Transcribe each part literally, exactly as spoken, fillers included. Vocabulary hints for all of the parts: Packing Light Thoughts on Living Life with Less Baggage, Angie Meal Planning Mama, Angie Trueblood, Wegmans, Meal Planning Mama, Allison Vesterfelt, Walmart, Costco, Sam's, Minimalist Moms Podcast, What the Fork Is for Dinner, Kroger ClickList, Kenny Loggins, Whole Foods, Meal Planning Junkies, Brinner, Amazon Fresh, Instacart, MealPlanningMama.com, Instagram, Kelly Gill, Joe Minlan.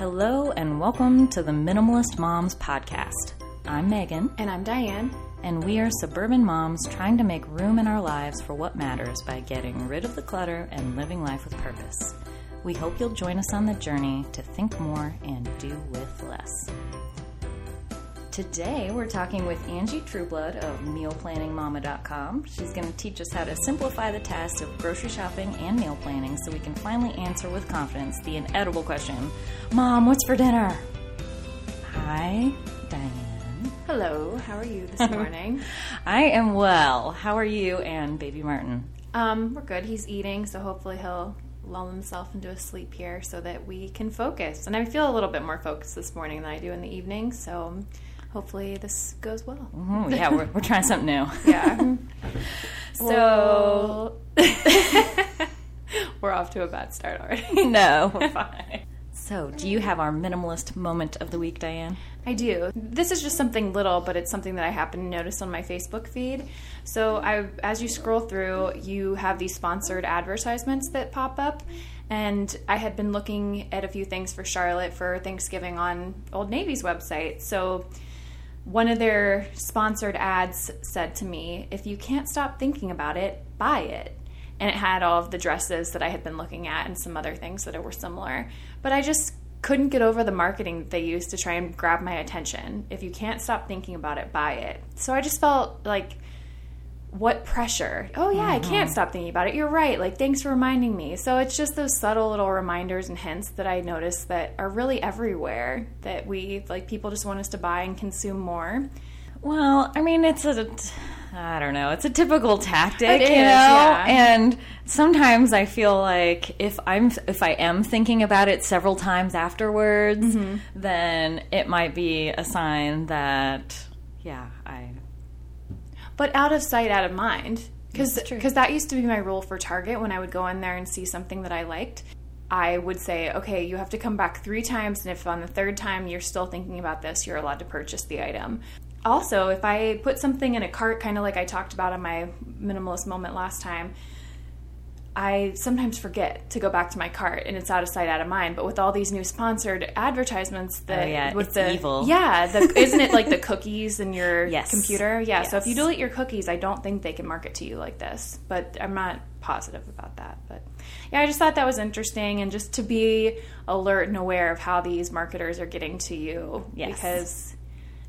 Hello and welcome to the Minimalist Moms Podcast. I'm Megan. And I'm Diane. And we are suburban moms trying to make room in our lives for what matters by getting rid of the clutter and living life with purpose. We hope you'll join us on the journey to think more and do with less. Today we're talking with Angie Trueblood of Meal Planning Mama dot com. She's going to teach us how to simplify the task of grocery shopping and meal planning so we can finally answer with confidence the inedible question, Mom, what's for dinner? Hi, Diane. Hello, how are you this morning? I am well. How are you and baby Martin? Um, we're good. He's eating, so hopefully he'll lull himself into a sleep here so that we can focus. And I feel a little bit more focused this morning than I do in the evening, so hopefully this goes well. Ooh, yeah, we're, we're trying something new. Yeah. So we're off to a bad start already. No, we're fine. So do you have our minimalist moment of the week, Diane? I do. This is just something little, but it's something that I happen to notice on my Facebook feed. So I, as you scroll through, you have these sponsored advertisements that pop up. And I had been looking at a few things for Charlotte for Thanksgiving on Old Navy's website. So one of their sponsored ads said to me, if you can't stop thinking about it, buy it. And it had all of the dresses that I had been looking at and some other things that were similar. But I just couldn't get over the marketing that they used to try and grab my attention. If you can't stop thinking about it, buy it. So I just felt like, what pressure? Oh, yeah, mm-hmm. I can't stop thinking about it. You're right. Like, thanks for reminding me. So it's just those subtle little reminders and hints that I notice that are really everywhere, that we, like, people just want us to buy and consume more. Well, I mean, it's a, I don't know, it's a typical tactic, it you is, know, yeah. And sometimes I feel like if I'm, if I am thinking about it several times afterwards, mm-hmm. then it might be a sign that, yeah, I... But out of sight, out of mind, because that used to be my rule for Target when I would go in there and see something that I liked. I would say, okay, you have to come back three times, and if on the third time you're still thinking about this, you're allowed to purchase the item. Also, if I put something in a cart, kind of like I talked about in my minimalist moment last time, I sometimes forget to go back to my cart, and it's out of sight, out of mind. But with all these new sponsored advertisements, that oh, yeah. with it's the evil, yeah, the, isn't it like the cookies in your yes. computer? Yeah. Yes. So if you delete your cookies, I don't think they can market to you like this. But I'm not positive about that. But yeah, I just thought that was interesting, and just to be alert and aware of how these marketers are getting to you, yes. because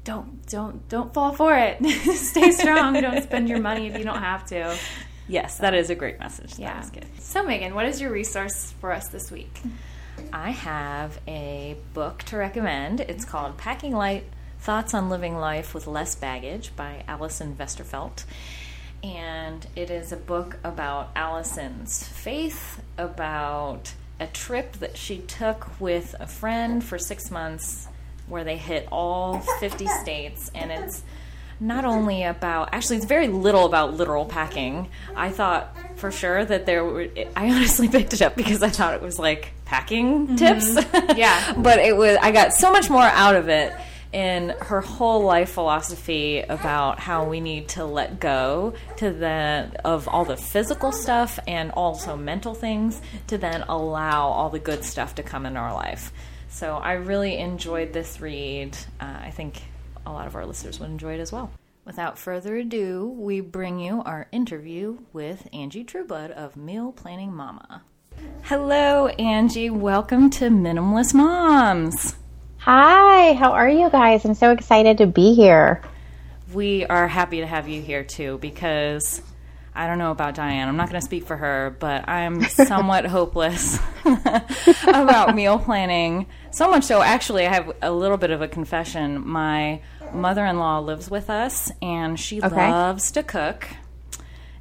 don't don't don't fall for it. Stay strong. Don't spend your money if you don't have to. Yes, that is a great message. Yeah. That is good. So, Megan, what is your resource for us this week? I have a book to recommend. It's called Packing Light Thoughts on Living Life with Less Baggage by Allison Vesterfelt. And it is a book about Allison's faith, about a trip that she took with a friend for six months where they hit all fifty states. And it's not only about, actually it's very little about literal packing. I thought for sure that there were, I honestly picked it up because I thought it was like packing mm-hmm. tips. Yeah. But it was, I got so much more out of it in her whole life philosophy about how we need to let go to the, of all the physical stuff and also mental things to then allow all the good stuff to come in our life. So I really enjoyed this read. Uh, I think a lot of our listeners would enjoy it as well. Without further ado, we bring you our interview with Angie Trueblood of Meal Planning Mama. Hello, Angie. Welcome to Minimalist Moms. Hi. How are you guys? I'm so excited to be here. We are happy to have you here, too, because I don't know about Diane. I'm not going to speak for her, but I'm somewhat hopeless about meal planning. So much so, actually, I have a little bit of a confession. My mother-in-law lives with us, and she okay. loves to cook.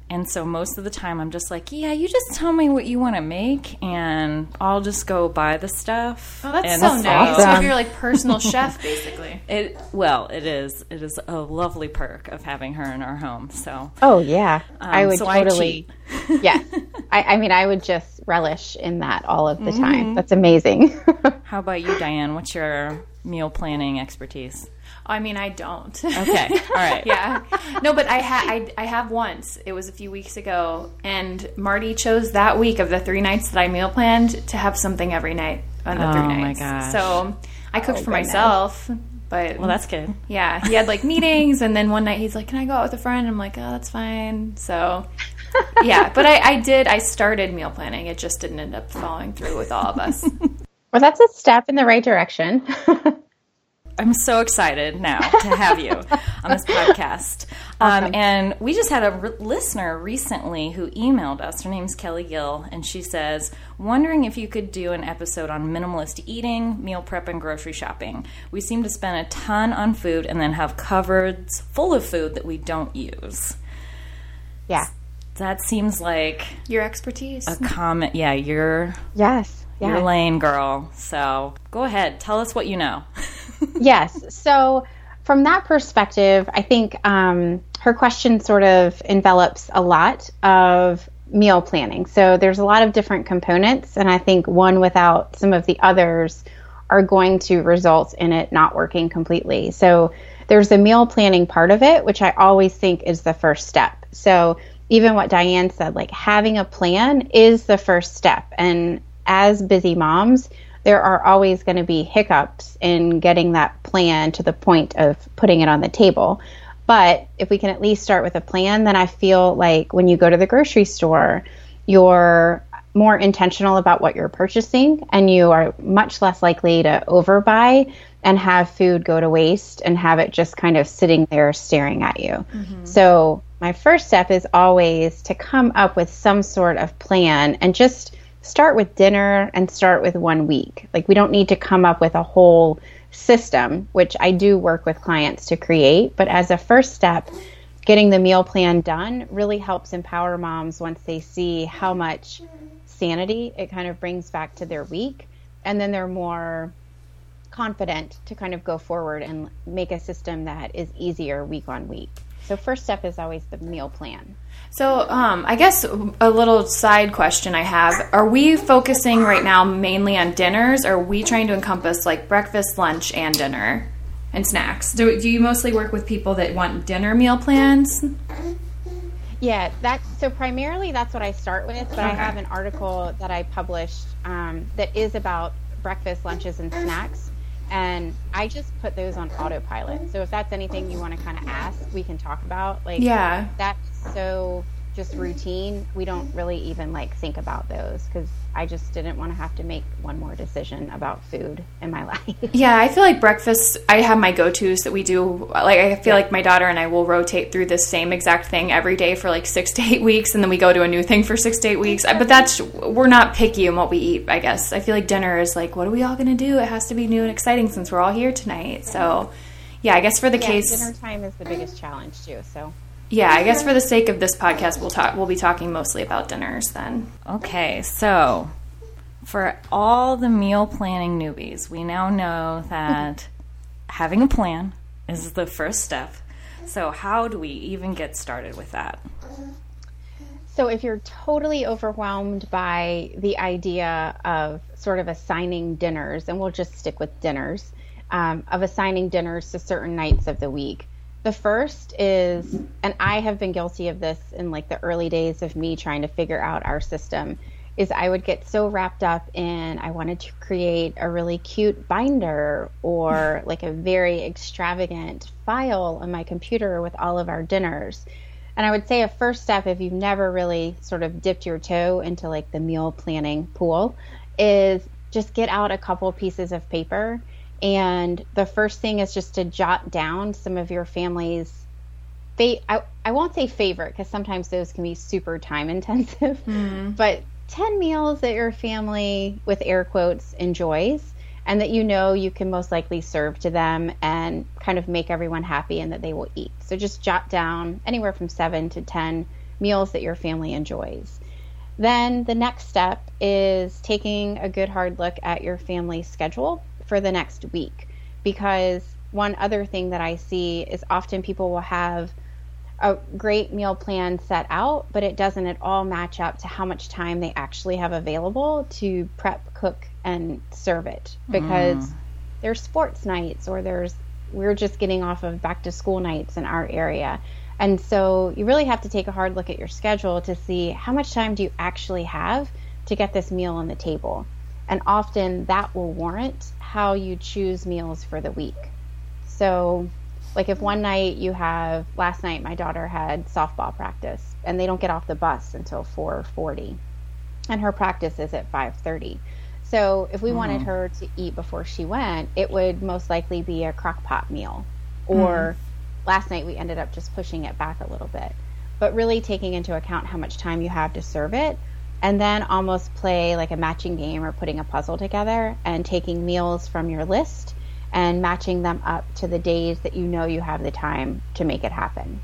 And so most of the time, I'm just like, yeah, you just tell me what you want to make, and I'll just go buy the stuff. Oh, that's and so awesome. Nice. So you're like personal chef, basically. It Well, it is. It is a lovely perk of having her in our home. So Oh, yeah. Um, I would so totally. I cheat. Yeah. I, I mean, I would just relish in that all of the mm-hmm. time. That's amazing. How about you, Diane? What's your meal planning expertise? I mean, I don't. Okay. All right. Yeah. No, but I, ha- I, I have once. It was a few weeks ago, and Marty chose that week of the three nights that I meal planned to have something every night on the oh, three nights. Oh, my gosh. So I cooked oh, for myself. Night. But well, that's good. Yeah. He had, like, meetings, and then one night he's like, can I go out with a friend? And I'm like, oh, that's fine. So... yeah, but I, I did. I started meal planning. It just didn't end up following through with all of us. Well, that's a step in the right direction. I'm so excited now to have you on this podcast. Awesome. Um, and we just had a re- listener recently who emailed us. Her name's Kelly Gill, and she says, wondering if you could do an episode on minimalist eating, meal prep, and grocery shopping. We seem to spend a ton on food and then have cupboards full of food that we don't use. Yeah. That seems like your expertise. A comment, yeah, your yes, yeah. your lane, girl. So go ahead, tell us what you know. Yes. So from that perspective, I think um, her question sort of envelops a lot of meal planning. So there's a lot of different components, and I think one without some of the others are going to result in it not working completely. So there's the meal planning part of it, which I always think is the first step. So even what Diane said, like having a plan is the first step. And as busy moms, there are always going to be hiccups in getting that plan to the point of putting it on the table. But if we can at least start with a plan, then I feel like when you go to the grocery store, you're more intentional about what you're purchasing, and you are much less likely to overbuy and have food go to waste and have it just kind of sitting there staring at you. Mm-hmm. So my first step is always to come up with some sort of plan, and just start with dinner and start with one week. Like, we don't need to come up with a whole system, which I do work with clients to create. But as a first step, getting the meal plan done really helps empower moms once they see how much sanity it kind of brings back to their week. And then they're more confident to kind of go forward and make a system that is easier week on week. So first step is always the meal plan. So um, I guess a little side question I have, are we focusing right now mainly on dinners, or are we trying to encompass like breakfast, lunch, and dinner and snacks? Do, do you mostly work with people that want dinner meal plans? Yeah, that's, so primarily that's what I start with, but okay. I have an article that I published um, that is about breakfast, lunches, and snacks. And I just put those on autopilot. So if that's anything you want to kind of ask, we can talk about. Like, yeah. That's so just routine. We don't really even, like, think about those, because I just didn't want to have to make one more decision about food in my life. Yeah, I feel like breakfast, I have my go-tos that we do. Like, I feel yeah. like my daughter and I will rotate through the same exact thing every day for, like, six to eight weeks, and then we go to a new thing for six to eight weeks. But that's, we're not picky in what we eat, I guess. I feel like dinner is like, what are we all going to do? It has to be new and exciting since we're all here tonight. So, yeah, I guess for the yeah, case. Dinner time is the biggest challenge, too, so. Yeah, I guess for the sake of this podcast, we'll talk. We'll be talking mostly about dinners then. Okay, so for all the meal planning newbies, we now know that having a plan is the first step. So how do we even get started with that? So if you're totally overwhelmed by the idea of sort of assigning dinners, and we'll just stick with dinners, um, of assigning dinners to certain nights of the week, the first is, and I have been guilty of this in like the early days of me trying to figure out our system, is I would get so wrapped up in I wanted to create a really cute binder or like a very extravagant file on my computer with all of our dinners. And I would say a first step, if you've never really sort of dipped your toe into like the meal planning pool, is just get out a couple pieces of paper. And the first thing is just to jot down some of your family's, fa- I, I won't say favorite, because sometimes those can be super time intensive, mm-hmm. but ten meals that your family, with air quotes, enjoys, and that you know you can most likely serve to them and kind of make everyone happy and that they will eat. So just jot down anywhere from seven to ten meals that your family enjoys. Then the next step is taking a good hard look at your family's schedule for the next week, because one other thing that I see is often people will have a great meal plan set out, but it doesn't at all match up to how much time they actually have available to prep, cook, and serve it, because mm. there's sports nights or there's we're just getting off of back to school nights in our area. And so you really have to take a hard look at your schedule to see how much time do you actually have to get this meal on the table. And often that will warrant how you choose meals for the week. So like if one night you have, last night my daughter had softball practice and they don't get off the bus until four forty and her practice is at five thirty. So if we mm-hmm. wanted her to eat before she went, it would most likely be a crock pot meal or mm-hmm. last night we ended up just pushing it back a little bit, but really taking into account how much time you have to serve it, and then almost play like a matching game or putting a puzzle together and taking meals from your list and matching them up to the days that you know you have the time to make it happen.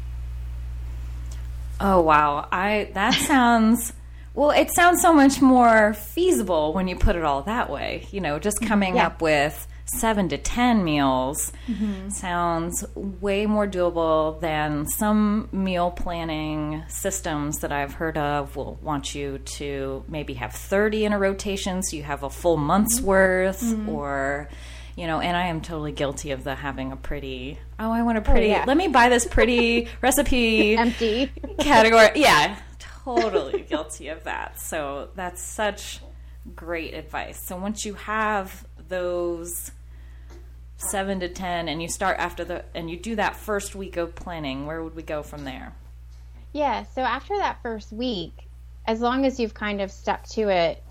Oh, wow. I that sounds, well, it sounds so much more feasible when you put it all that way, you know, just coming yeah. up with seven to ten meals mm-hmm. sounds way more doable than some meal planning systems that I've heard of will want you to maybe have thirty in a rotation so you have a full month's worth mm-hmm. or, you know, and I am totally guilty of the having a pretty, oh, I want a pretty, oh, yeah. let me buy this pretty recipe. Empty. Category. Yeah, totally guilty of that. So that's such great advice. So once you have those seven to ten and you start after the and you do that first week of planning, where would we go from there? Yeah, so after that first week, as long as you've kind of stuck to it,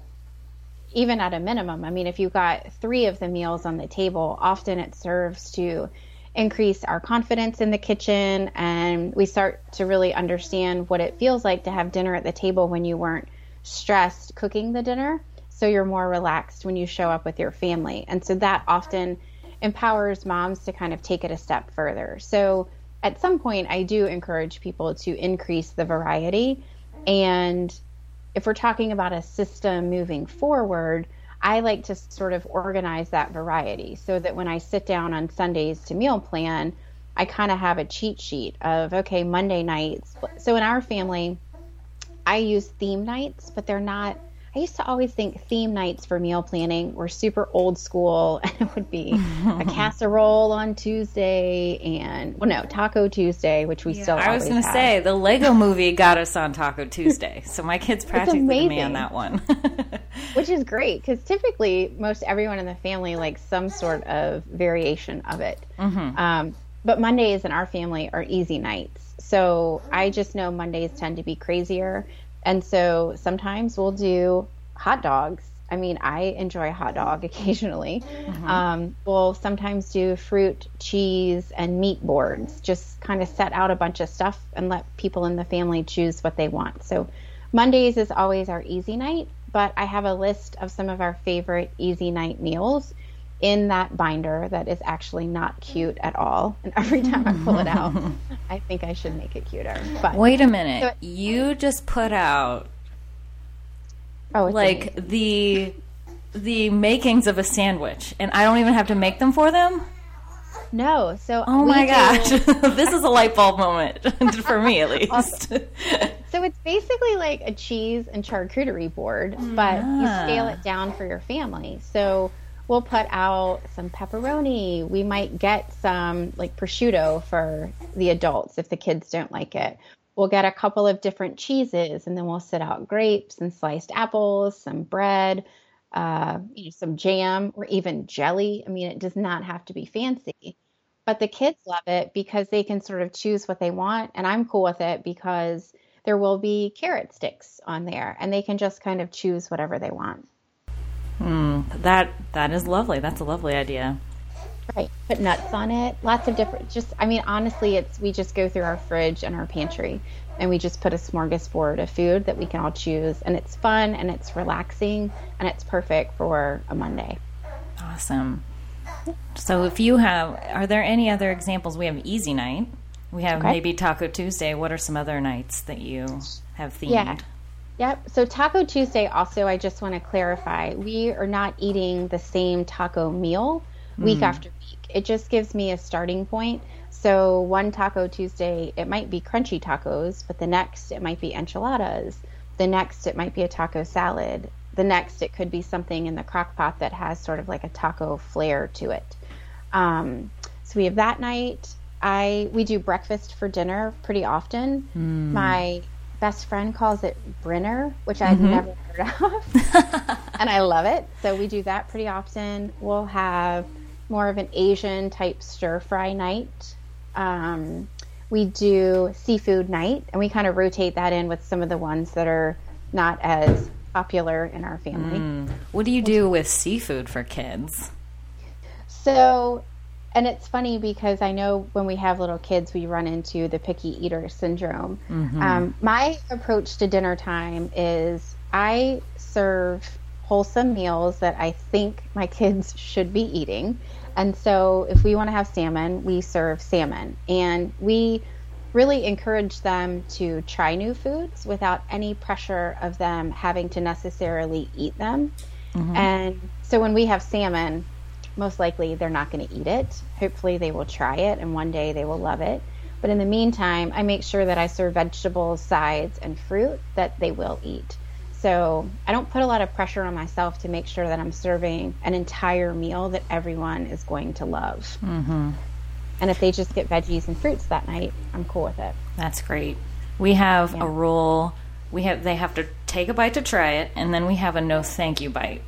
even at a minimum, I mean, if you got three of the meals on the table, often it serves to increase our confidence in the kitchen, and we start to really understand what it feels like to have dinner at the table when you weren't stressed cooking the dinner. So you're more relaxed when you show up with your family. And so that often empowers moms to kind of take it a step further. So at some point, I do encourage people to increase the variety. And if we're talking about a system moving forward, I like to sort of organize that variety so that when I sit down on Sundays to meal plan, I kind of have a cheat sheet of, okay, Monday nights. So in our family, I use theme nights, but they're not, I used to always think theme nights for meal planning were super old school, and it would be a casserole on Tuesday and, well, no, Taco Tuesday, which we yeah, still I was going to say, the Lego movie got us on Taco Tuesday, so my kids practically me on that one. Which is great, because typically most everyone in the family likes some sort of variation of it. Mm-hmm. Um, but Mondays in our family are easy nights, so I just know Mondays tend to be crazier. And so sometimes we'll do hot dogs. I mean, I enjoy a hot dog occasionally. Mm-hmm. Um, we'll sometimes do fruit, cheese, and meat boards. Just kind of set out a bunch of stuff and let people in the family choose what they want. So Mondays is always our easy night, but I have a list of some of our favorite easy night meals in that binder that is actually not cute at all. And every time I pull it out, I think I should make it cuter. But wait a minute. So it, you just put out oh, like amazing. the the makings of a sandwich, and I don't even have to make them for them? No. So oh my gosh. Do... This is a light bulb moment for me at least. Awesome. So it's basically like a cheese and charcuterie board, but yeah. you scale it down for your family. So we'll put out some pepperoni. We might get some like prosciutto for the adults if the kids don't like it. We'll get a couple of different cheeses, and then we'll sit out grapes and sliced apples, some bread, uh, you know, some jam, or even jelly. I mean, it does not have to be fancy. But the kids love it because they can sort of choose what they want, and I'm cool with it because there will be carrot sticks on there, and they can just kind of choose whatever they want. Hmm, that that is lovely. That's a lovely idea. Right. Put nuts on it. Lots of different. Just, I mean, honestly, it's we just go through our fridge and our pantry, and we just put a smorgasbord of food that we can all choose, and it's fun and it's relaxing and it's perfect for a Monday. Awesome. So, if you have, are there any other examples? We have easy night. We have okay. maybe Taco Tuesday. What are some other nights that you have themed? Yeah. Yep. So Taco Tuesday also, I just want to clarify, we are not eating the same taco meal week mm. after week. It just gives me a starting point. So one Taco Tuesday, it might be crunchy tacos, but the next it might be enchiladas. The next it might be a taco salad. The next it could be something in the crock pot that has sort of like a taco flair to it. Um, So we have that night. I we do breakfast for dinner pretty often. Mm. My best friend calls it Brinner, which I've mm-hmm. never heard of, and I love it. So we do that pretty often. We'll have more of an Asian type stir fry night. Um, we do seafood night, and we kind of rotate that in with some of the ones that are not as popular in our family. Mm. What do you do with seafood for kids? So, and it's funny because I know when we have little kids, we run into the picky eater syndrome. Mm-hmm. Um, my approach to dinner time is I serve wholesome meals that I think my kids should be eating. And so if we want to have salmon, we serve salmon. And we really encourage them to try new foods without any pressure of them having to necessarily eat them. Mm-hmm. And so when we have salmon, most likely they're not going to eat it. Hopefully they will try it, and one day they will love it. But in the meantime, I make sure that I serve vegetables, sides, and fruit that they will eat. So I don't put a lot of pressure on myself to make sure that I'm serving an entire meal that everyone is going to love. Mm-hmm. And if they just get veggies and fruits that night, I'm cool with it. That's great. We have yeah. a rule. We have they have to take a bite to try it, and then we have a no thank you bite.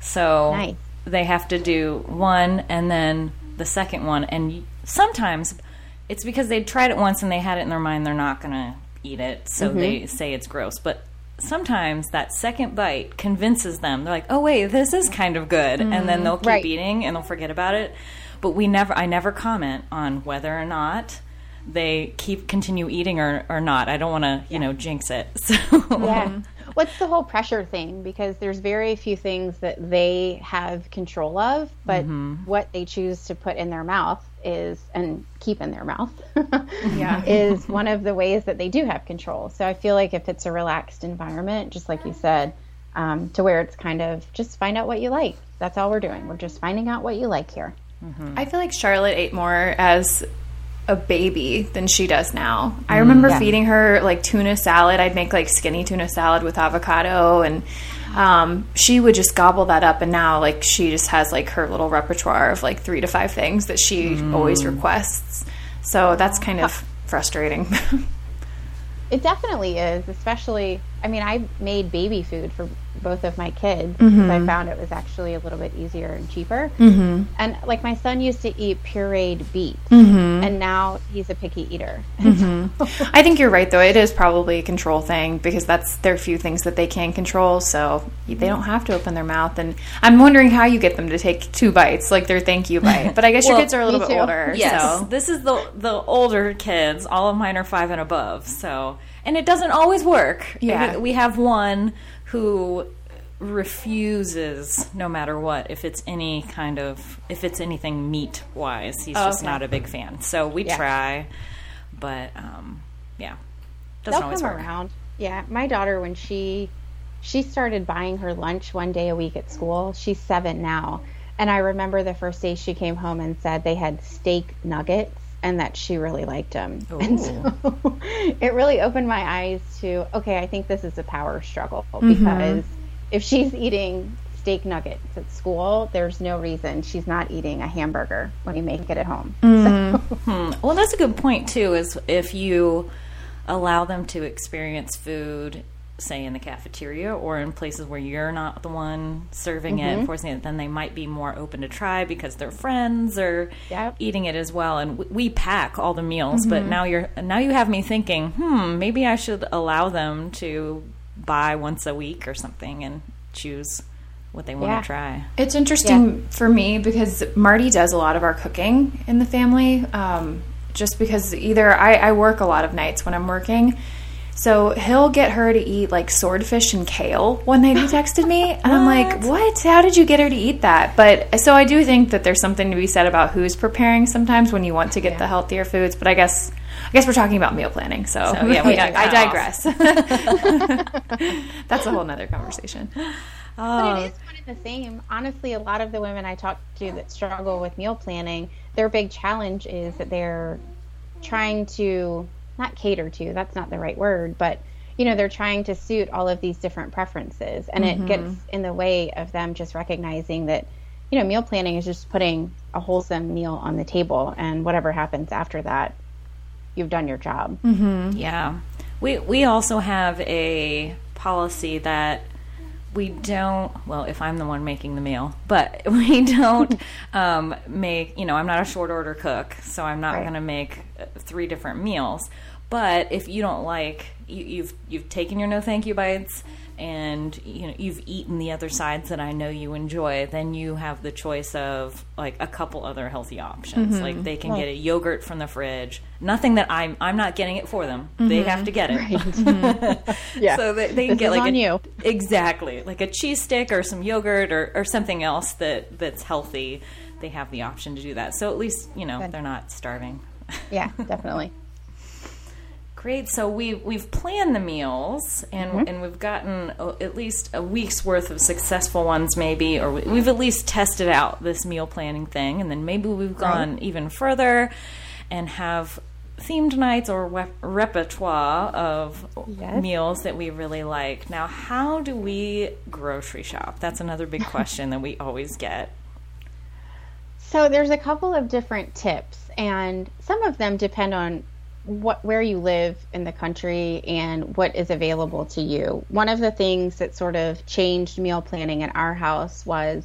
So nice. They have to do one and then the second one. And sometimes it's because they tried it once and they had it in their mind they're not going to eat it. So mm-hmm. they say it's gross. But sometimes that second bite convinces them. They're like, oh, wait, this is kind of good. Mm-hmm. And then they'll keep right. eating and they'll forget about it. But we never, I never comment on whether or not they keep continue eating or, or not. I don't want to, you yeah. know, jinx it. So yeah. What's the whole pressure thing? Because there's very few things that they have control of, but mm-hmm. what they choose to put in their mouth is, and keep in their mouth, yeah. is one of the ways that they do have control. So I feel like if it's a relaxed environment, just like you said, um, to where it's kind of just find out what you like. That's all we're doing. We're just finding out what you like here. Mm-hmm. I feel like Charlotte ate more as a baby than she does now. I remember yeah. feeding her like tuna salad. I'd make like skinny tuna salad with avocado, and um, she would just gobble that up. And now like she just has like her little repertoire of like three to five things that she mm. always requests. So that's kind of frustrating. It definitely is, especially, I mean, I made baby food for both of my kids because mm-hmm. I found it was actually a little bit easier and cheaper. Mm-hmm. And like my son used to eat pureed beet, mm-hmm. and now he's a picky eater. Mm-hmm. I think you're right, though. It is probably a control thing because that's there are few things that they can control, so they don't have to open their mouth. And I'm wondering how you get them to take two bites, like their thank you bite. But I guess well, your kids are a little bit too. older. Yes, so. This is the the older kids. All of mine are five and above. So, and it doesn't always work. Yeah, we have one who refuses no matter what if it's any kind of if it's anything meat wise. He's oh, just okay. not a big fan. So we yeah. try, but um, yeah, doesn't They'll always come work. Around. Yeah, my daughter when she she started buying her lunch one day a week at school. She's seven now, and I remember the first day she came home and said they had steak nuggets. And that she really liked him. Ooh. And so it really opened my eyes to, okay, I think this is a power struggle because mm-hmm. if she's eating steak nuggets at school, there's no reason she's not eating a hamburger when you make it at home. Mm-hmm. So. Well, that's a good point, too, is if you allow them to experience food, say, in the cafeteria or in places where you're not the one serving mm-hmm. it and forcing it, then they might be more open to try because their friends are yep. eating it as well. And we, we pack all the meals, mm-hmm. but now you're now you have me thinking, hmm, maybe I should allow them to buy once a week or something and choose what they want yeah. to try. It's interesting yeah. for me because Marty does a lot of our cooking in the family, um, just because either I, I work a lot of nights when I'm working. So he'll get her to eat, like, swordfish and kale one night he texted me. And I'm like, what? How did you get her to eat that? But so I do think that there's something to be said about who's preparing sometimes when you want to get yeah. the healthier foods. But I guess I guess we're talking about meal planning. So, so yeah, we, I, I digress. That's a whole nother conversation. But it is one and the same. Honestly, a lot of the women I talk to that struggle with meal planning, their big challenge is that they're trying to – not cater to, that's not the right word, but, you know, they're trying to suit all of these different preferences. And mm-hmm. it gets in the way of them just recognizing that, you know, meal planning is just putting a wholesome meal on the table, and whatever happens after that, you've done your job. Mm-hmm. Yeah. We, we also have a policy that we don't, well, if I'm the one making the meal, but we don't um, make, you know, I'm not a short order cook, so I'm not right. going to make three different meals. But if you don't like, you, you've you've taken your no thank you bites, and you know you've eaten the other sides that I know you enjoy, then you have the choice of like a couple other healthy options. Mm-hmm. Like they can right. get a yogurt from the fridge. Nothing that I'm I'm not getting it for them. Mm-hmm. They have to get it. Right. Mm-hmm. Yeah. So they, they can get like on a, you. Exactly like a cheese stick or some yogurt or, or something else that, that's healthy. They have the option to do that. So at least you know Good. They're not starving. Yeah, definitely. Great. So we, we've planned the meals, and mm-hmm. and we've gotten at least a week's worth of successful ones maybe, or we've at least tested out this meal planning thing, and then maybe we've gone right. even further and have themed nights or rep- repertoire of yes. meals that we really like. Now, how do we grocery shop? That's another big question that we always get. So there's a couple of different tips, and some of them depend on what, where you live in the country and what is available to you. One of the things that sort of changed meal planning in our house was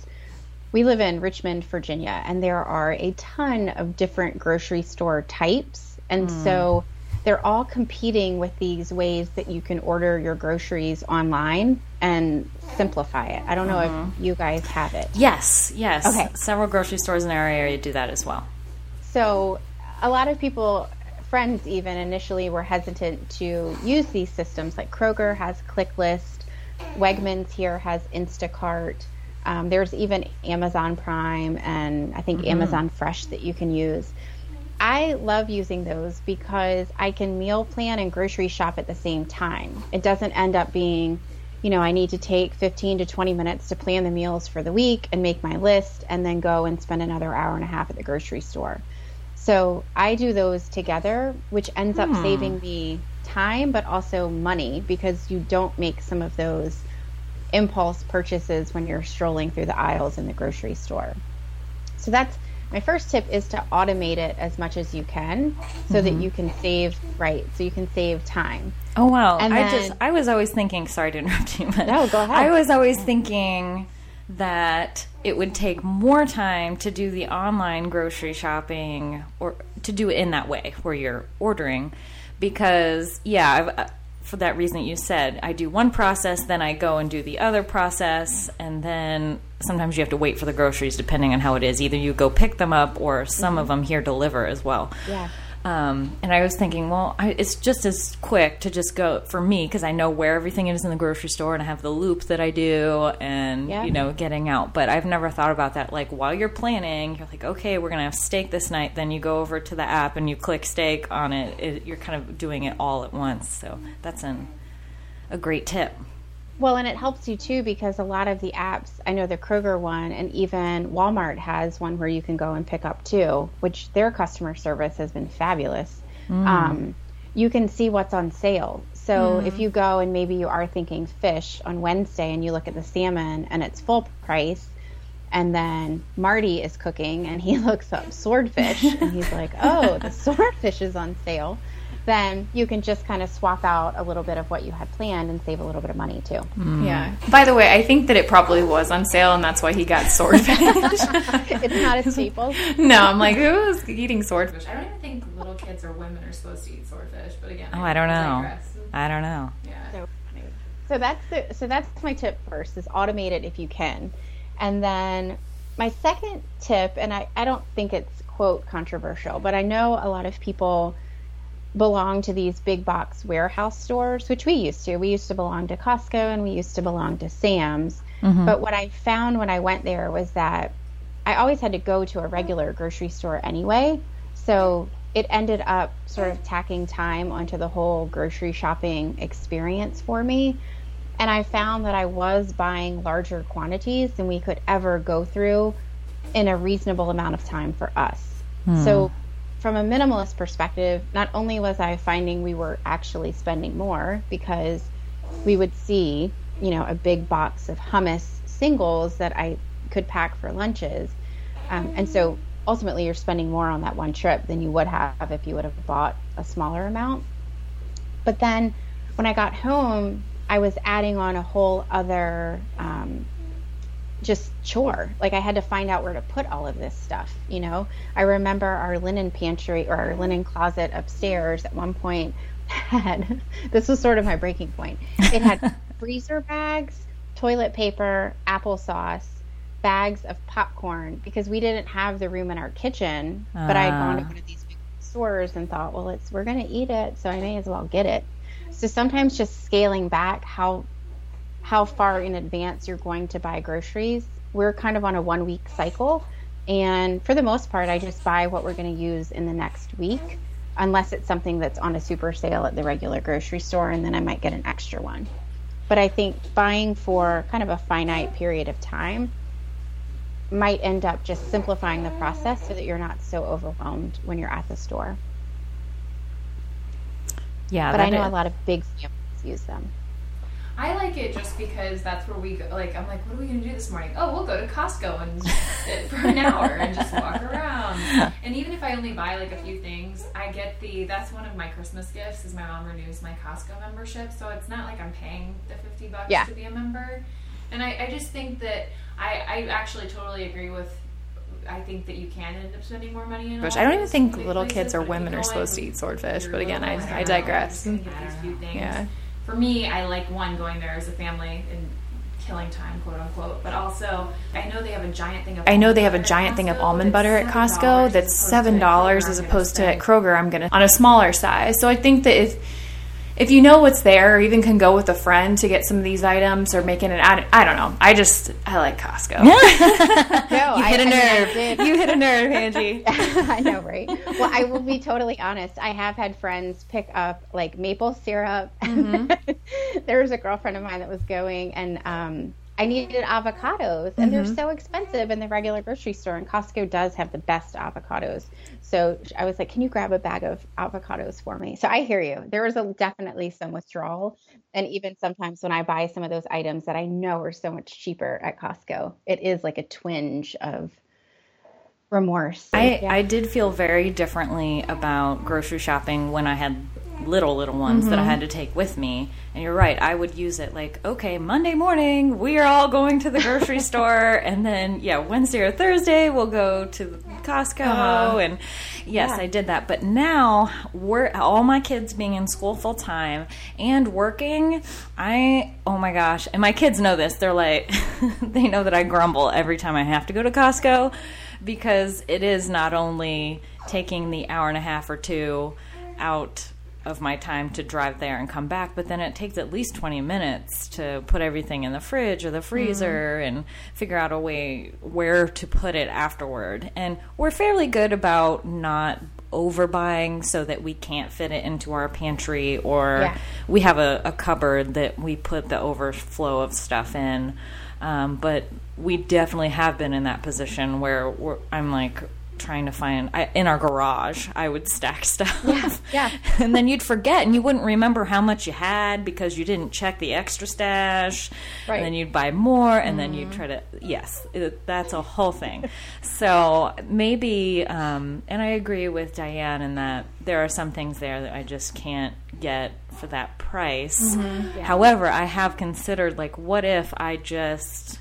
we live in Richmond, Virginia, and there are a ton of different grocery store types. And mm. so they're all competing with these ways that you can order your groceries online and simplify it. I don't know mm. if you guys have it. Yes, yes. Okay. Several grocery stores in our area do that as well. So a lot of people... friends even initially were hesitant to use these systems. Like Kroger has ClickList, Wegmans here has Instacart. Um, there's even Amazon Prime and I think mm-hmm. Amazon Fresh that you can use. I love using those because I can meal plan and grocery shop at the same time. It doesn't end up being, you know, I need to take fifteen to twenty minutes to plan the meals for the week and make my list and then go and spend another hour and a half at the grocery store. So I do those together, which ends up hmm. saving me time, but also money, because you don't make some of those impulse purchases when you're strolling through the aisles in the grocery store. So that's my first tip, is to automate it as much as you can so mm-hmm. that you can save, right, so you can save time. Oh, wow. And I then, just, I was always thinking, sorry to interrupt you, but no, go ahead. I was always thinking that it would take more time to do the online grocery shopping, or to do it in that way where you're ordering, because yeah, I've, for that reason you said, I do one process, then I go and do the other process, and then sometimes you have to wait for the groceries depending on how it is. Either you go pick them up, or some mm-hmm. of them here deliver as well. Yeah. Um, and I was thinking, well, I, it's just as quick to just go for me, because I know where everything is in the grocery store, and I have the loop that I do, and yeah. you know, getting out. But I've never thought about that. Like while you're planning, you're like, okay, we're gonna have steak this night. Then you go over to the app and you click steak on it. it you're kind of doing it all at once. So that's an, a great tip. Well, and it helps you too, because a lot of the apps, I know the Kroger one and even Walmart has one where you can go and pick up too, which their customer service has been fabulous. Mm. Um, you can see what's on sale. So mm. if you go and maybe you are thinking fish on Wednesday and you look at the salmon and it's full price, and then Marty is cooking and he looks up swordfish and he's like, oh, the swordfish is on sale. Then you can just kind of swap out a little bit of what you had planned and save a little bit of money, too. Mm. Yeah. By the way, I think that it probably was on sale, and that's why he got swordfish. It's not a staple. No, I'm like, who's eating swordfish? I don't even think little kids or women are supposed to eat swordfish, but again. Oh, I, I don't know. Digress. I don't know. Yeah. So, so, that's the, so that's my tip first, is automate it if you can. And then my second tip, and I, I don't think it's, quote, controversial, but I know a lot of people belong to these big box warehouse stores, which we used to. We used to belong to Costco and we used to belong to Sam's. Mm-hmm. But what I found when I went there was that I always had to go to a regular grocery store anyway. So it ended up sort of tacking time onto the whole grocery shopping experience for me. And I found that I was buying larger quantities than we could ever go through in a reasonable amount of time for us. Mm. So from a minimalist perspective, not only was I finding we were actually spending more, because we would see, you know, a big box of hummus singles that I could pack for lunches. Um, and so ultimately you're spending more on that one trip than you would have if you would have bought a smaller amount. But then when I got home, I was adding on a whole other um, just chore. Like I had to find out where to put all of this stuff, you know. I remember our linen pantry or our linen closet upstairs at one point had, this was sort of my breaking point, it had freezer bags, toilet paper, applesauce, bags of popcorn, because we didn't have the room in our kitchen, uh. but I had gone to one of these big stores and thought, well, it's we're going to eat it, so I may as well get it. So sometimes just scaling back how how far in advance you're going to buy groceries. We're kind of on a one-week cycle, and for the most part, I just buy what we're going to use in the next week, unless it's something that's on a super sale at the regular grocery store, and then I might get an extra one. But I think buying for kind of a finite period of time might end up just simplifying the process so that you're not so overwhelmed when you're at the store. Yeah, but I know is. a lot of big families use them. I like it just because that's where we go. Like, I'm like, what are we going to do this morning? Oh, we'll go to Costco and sit for an hour and just walk around. And even if I only buy like a few things, I get the, that's one of my Christmas gifts is my mom renews my Costco membership. So it's not like I'm paying the fifty bucks yeah. to be a member. And I, I just think that I, I actually totally agree with, I think that you can end up spending more money in all I don't even think little places, kids or women are supposed to eat swordfish, but again, I, I, I digress. I yeah. For me, I like, one, going there as a family and killing time, quote unquote, but also I know they have a giant thing of I know they have a giant thing of almond butter at Costco that's seven dollars as opposed to at Kroger I'm going to on a smaller size. So I think that if If you know what's there, or even can go with a friend to get some of these items, or making an ad, I don't know. I just, I like Costco. no, you hit I, a nerve. I mean, I you hit a nerve, Angie. I know, right? Well, I will be totally honest. I have had friends pick up like maple syrup. Mm-hmm. There was a girlfriend of mine that was going, and um, I needed avocados, and mm-hmm. they're so expensive in the regular grocery store, and Costco does have the best avocados. So I was like, can you grab a bag of avocados for me? So I hear you. There was a, definitely some withdrawal. And even sometimes when I buy some of those items that I know are so much cheaper at Costco, it is like a twinge of remorse. I, yeah. I did feel very differently about grocery shopping when I had little, little ones mm-hmm. that I had to take with me. And you're right. I would use it like, okay, Monday morning, we are all going to the grocery store. And then, yeah, Wednesday or Thursday, we'll go to Costco. Uh-huh. And yes, yeah. I did that. But now, we're, all my kids being in school full time and working, I, oh my gosh. And my kids know this. They're like, they know that I grumble every time I have to go to Costco because it is not only taking the hour and a half or two out of my time to drive there and come back, but then it takes at least twenty minutes to put everything in the fridge or the freezer mm-hmm. and figure out a way where to put it afterward. And we're fairly good about not overbuying so that we can't fit it into our pantry, or yeah. we have a, a cupboard that we put the overflow of stuff in. Um, but we definitely have been in that position where we're, I'm like, trying to find I, in our garage I would stack stuff yeah, yeah. and then you'd forget and you wouldn't remember how much you had because you didn't check the extra stash right. and then you'd buy more and mm. then you'd try to yes it, that's a whole thing. So maybe um, and I agree with Diane in that there are some things there that I just can't get for that price. Mm-hmm. yeah. However, I have considered, like, what if I just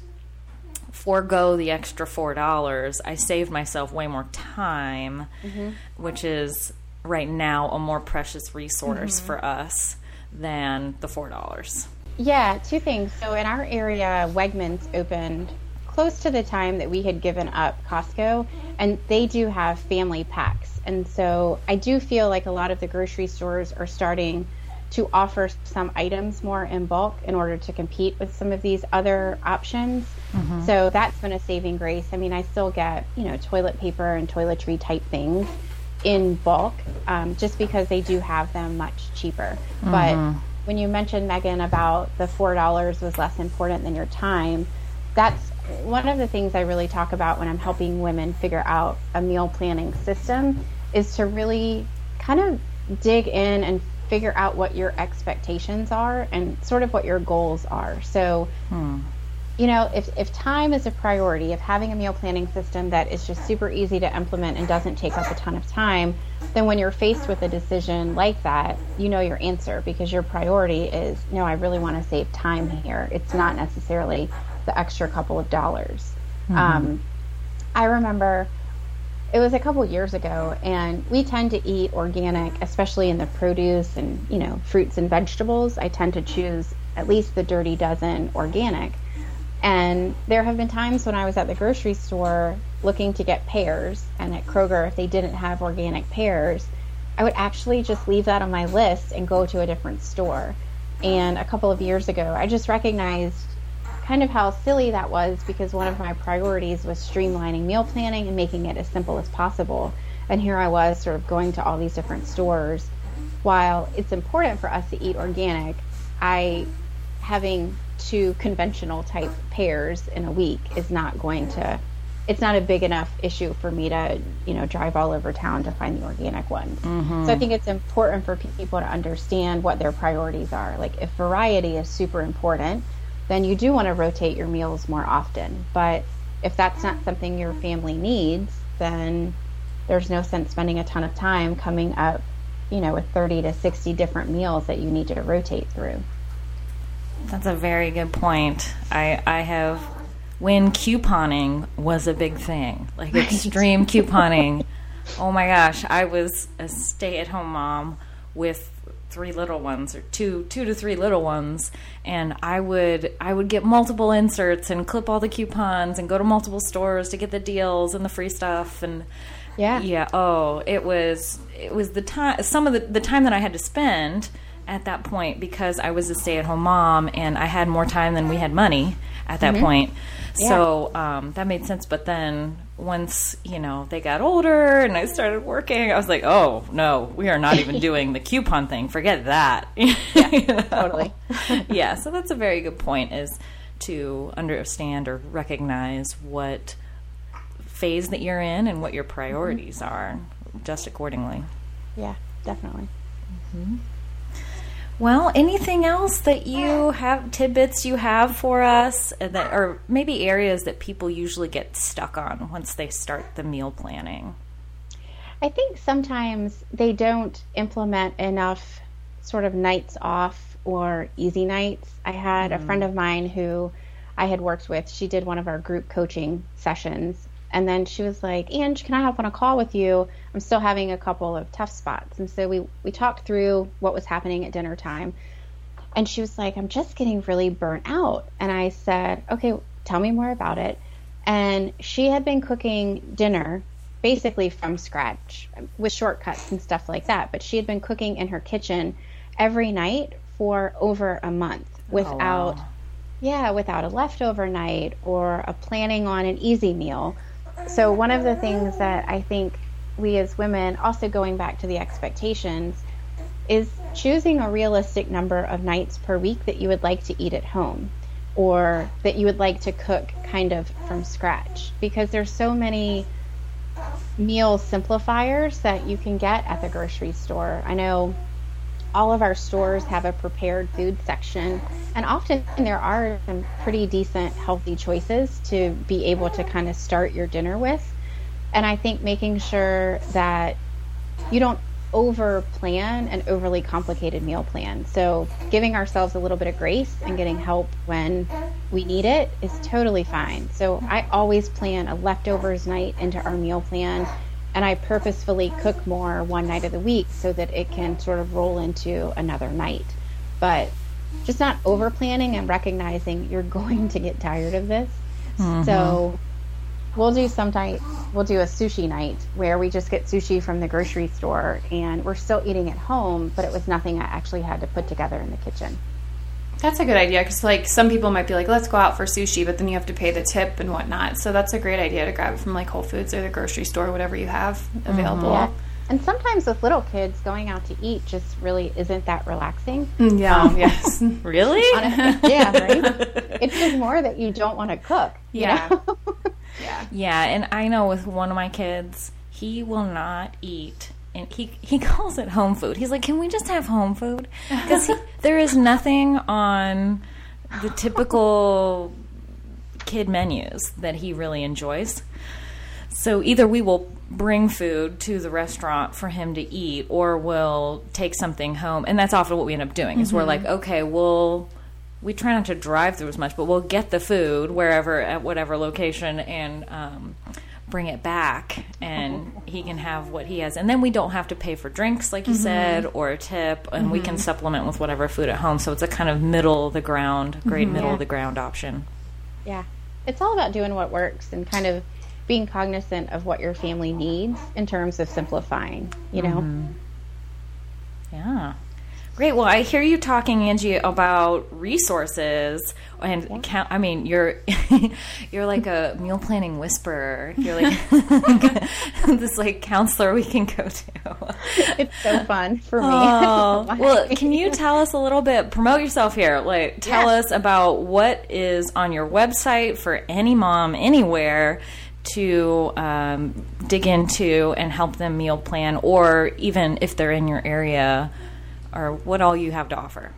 forego the extra four dollars? I saved myself way more time, mm-hmm. which is right now a more precious resource mm-hmm. for us than the four dollars. Yeah, two things. So in our area, Wegmans opened close to the time that we had given up Costco, and they do have family packs. And so I do feel like a lot of the grocery stores are starting to offer some items more in bulk in order to compete with some of these other options. Mm-hmm. So that's been a saving grace. I mean, I still get, you know, toilet paper and toiletry type things in bulk, um, just because they do have them much cheaper. Mm-hmm. But when you mentioned, Megan, about the four dollars was less important than your time, that's one of the things I really talk about when I'm helping women figure out a meal planning system, is to really kind of dig in and figure out what your expectations are and sort of what your goals are. So hmm. you know, if, if time is a priority, if having a meal planning system that is just super easy to implement and doesn't take up a ton of time, then when you're faced with a decision like that, you know your answer, because your priority is, no, I really want to save time here. It's not necessarily the extra couple of dollars. Mm-hmm. Um, I remember it was a couple years ago, and we tend to eat organic, especially in the produce and, you know, fruits and vegetables. I tend to choose at least the dirty dozen organic. And there have been times when I was at the grocery store looking to get pears, and at Kroger, if they didn't have organic pears, I would actually just leave that on my list and go to a different store. And a couple of years ago, I just recognized kind of how silly that was, because one of my priorities was streamlining meal planning and making it as simple as possible. And here I was sort of going to all these different stores. While it's important for us to eat organic, I, having two conventional type pears in a week is not going to, it's not a big enough issue for me to, you know, drive all over town to find the organic ones. Mm-hmm. So I think it's important for people to understand what their priorities are. Like, if variety is super important, then you do want to rotate your meals more often. But if that's not something your family needs, then there's no sense spending a ton of time coming up, you know, with thirty to sixty different meals that you need to rotate through. That's a very good point. I, I have, when couponing was a big thing, like right. extreme couponing. Oh my gosh, I was a stay-at-home mom with three little ones, or two, two to three little ones, and I would, I would get multiple inserts and clip all the coupons and go to multiple stores to get the deals and the free stuff and. Yeah. Yeah. Oh, it was, it was the time, some of the, the time that I had to spend at that point, because I was a stay-at-home mom and I had more time than we had money at that mm-hmm. point. Yeah. So um, that made sense. But then once, you know, they got older and I started working, I was like, oh, no, we are not even doing the coupon thing. Forget that. Yeah, you know? Totally. Yeah. So that's a very good point, is to understand or recognize what phase that you're in and what your priorities mm-hmm. are, just accordingly. Yeah, definitely. Mm-hmm. Well, anything else that you have, tidbits you have for us, that, or maybe areas that people usually get stuck on once they start the meal planning? I think sometimes they don't implement enough sort of nights off or easy nights. I had mm-hmm. a friend of mine who I had worked with. She did one of our group coaching sessions. And then she was like, Ange, can I hop on a call with you? I'm still having a couple of tough spots. And so we, we talked through what was happening at dinner time. And she was like, I'm just getting really burnt out. And I said, okay, tell me more about it. And she had been cooking dinner basically from scratch with shortcuts and stuff like that. But she had been cooking in her kitchen every night for over a month without, oh, wow. yeah, without a leftover night or a planning on an easy meal. So one of the things that I think we as women, also going back to the expectations, is choosing a realistic number of nights per week that you would like to eat at home, or that you would like to cook kind of from scratch, because there's so many meal simplifiers that you can get at the grocery store. I know all of our stores have a prepared food section, and often there are some pretty decent healthy choices to be able to kind of start your dinner with. And I think making sure that you don't over plan an overly complicated meal plan. So giving ourselves a little bit of grace and getting help when we need it is totally fine. So I always plan a leftovers night into our meal plan, and I purposefully cook more one night of the week so that it can sort of roll into another night. But just not over planning and recognizing you're going to get tired of this. Mm-hmm. So we'll do some night, we'll do a sushi night where we just get sushi from the grocery store, and we're still eating at home, but it was nothing I actually had to put together in the kitchen. That's a good idea, because like some people might be like, let's go out for sushi, but then you have to pay the tip and whatnot. So that's a great idea to grab it from like Whole Foods or the grocery store, whatever you have available. Mm-hmm. Yeah. And sometimes with little kids, going out to eat just really isn't that relaxing. Yeah. Um, yes. Really? Honestly, yeah, right? It's just more that you don't want to cook. Yeah. You know? Yeah. Yeah, and I know with one of my kids, he will not eat. And he he calls it home food. He's like, can we just have home food? Because there is nothing on the typical kid menus that he really enjoys. So either we will bring food to the restaurant for him to eat, or we'll take something home. And that's often what we end up doing, is mm-hmm. we're like, okay, we'll, we try not to drive through as much, but we'll get the food wherever, at whatever location, and um, bring it back, and he can have what he has. And then we don't have to pay for drinks, like you mm-hmm. said, or a tip, and mm-hmm. we can supplement with whatever food at home. So it's a kind of middle of the ground, great mm-hmm. middle yeah. of the ground option. Yeah. It's all about doing what works and kind of being cognizant of what your family needs in terms of simplifying, you know? Mm-hmm. Yeah. Great. Well, I hear you talking, Angie, about resources, and yeah. count, I mean, you're you're like a meal planning whisperer. You're like this like counselor we can go to. It's so fun for me. Oh, well, can you tell us a little bit? Promote yourself here. Like, tell yeah. us about what is on your website for any mom anywhere to um, dig into and help them meal plan, or even if they're in your area, or what all you have to offer.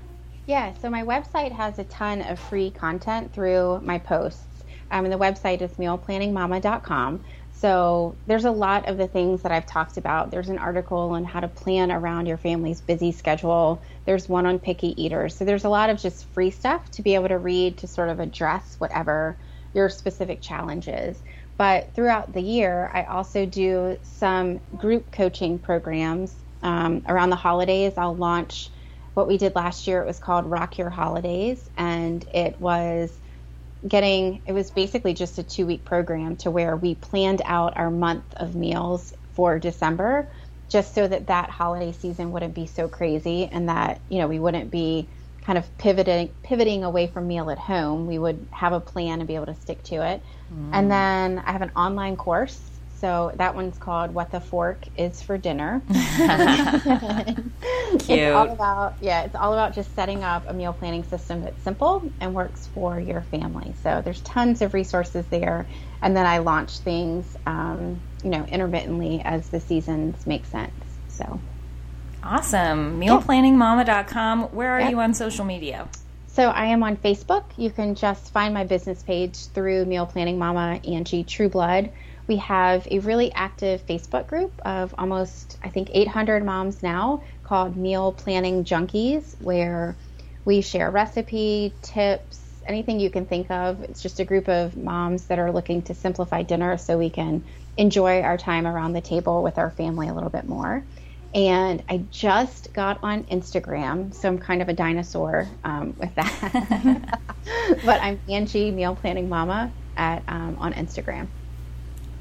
Yeah, so my website has a ton of free content through my posts. Um, and the website is meal planning mama dot com. So there's a lot of the things that I've talked about. There's an article on how to plan around your family's busy schedule. There's one on picky eaters. So there's a lot of just free stuff to be able to read to sort of address whatever your specific challenge is. But throughout the year, I also do some group coaching programs. Um, around the holidays, I'll launch what we did last year. It was called Rock Your Holidays, and it was getting, it was basically just a two-week program to where we planned out our month of meals for December, just so that that holiday season wouldn't be so crazy, and that, you know, we wouldn't be kind of pivoting pivoting away from meal at home. We would have a plan and be able to stick to it. Mm. And then I have an online course. So that one's called What the Fork Is for Dinner. Cute. It's all about, yeah, it's all about just setting up a meal planning system that's simple and works for your family. So there's tons of resources there. And then I launch things, um, you know, intermittently as the seasons make sense. So awesome. meal planning mama dot com. Where are yep. you on social media? So I am on Facebook. You can just find my business page through Meal Planning Mama, Angie Trueblood. We have a really active Facebook group of almost, I think, eight hundred moms now, called Meal Planning Junkies, where we share recipe, tips, anything you can think of. It's just a group of moms that are looking to simplify dinner so we can enjoy our time around the table with our family a little bit more. And I just got on Instagram, so I'm kind of a dinosaur um, with that. But I'm Angie Meal Planning Mama at um, on Instagram.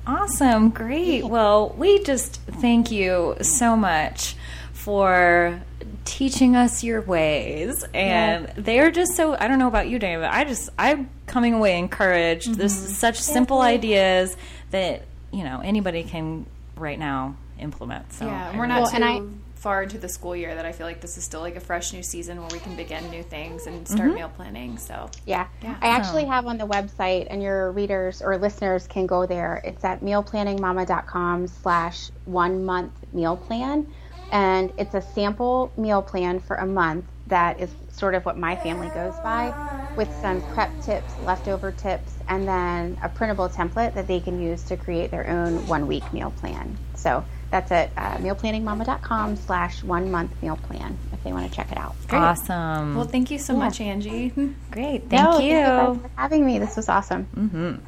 Awesome. Great. Well, we just thank you so much for teaching us your ways. And yeah. they're just so, I don't know about you, Dana, but I just, I'm coming away encouraged. Mm-hmm. This is such yeah. simple ideas that, you know, anybody can right now implement. So yeah, we're not well, too and I, far into the school year that I feel like this is still like a fresh new season where we can begin new things and start mm-hmm. meal planning. So yeah. yeah, I actually have on the website, and your readers or listeners can go there. It's at meal planning mama dot com slash one month meal plan, and it's a sample meal plan for a month. That is sort of what my family goes by, with some prep tips, leftover tips, and then a printable template that they can use to create their own one-week meal plan. So that's at uh, meal planning mama dot com slash one month meal plan if they want to check it out. Great. Awesome. Well, thank you so yeah. much, Angie. Great. Thank no, you. Thank you for having me. This was awesome. Mm-hmm.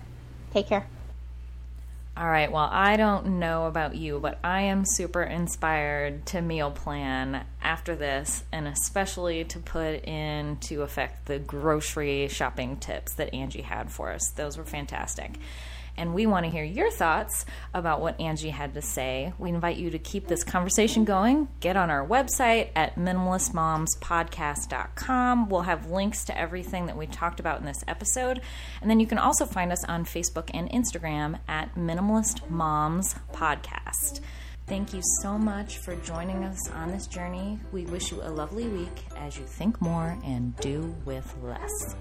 Take care. All right. Well, I don't know about you, but I am super inspired to meal plan after this, and especially to put into effect the grocery shopping tips that Angie had for us. Those were fantastic. And we want to hear your thoughts about what Angie had to say. We invite you to keep this conversation going. Get on our website at minimalist moms podcast dot com. We'll have links to everything that we talked about in this episode. And then you can also find us on Facebook and Instagram at Minimalist Moms Podcast. Thank you so much for joining us on this journey. We wish you a lovely week as you think more and do with less.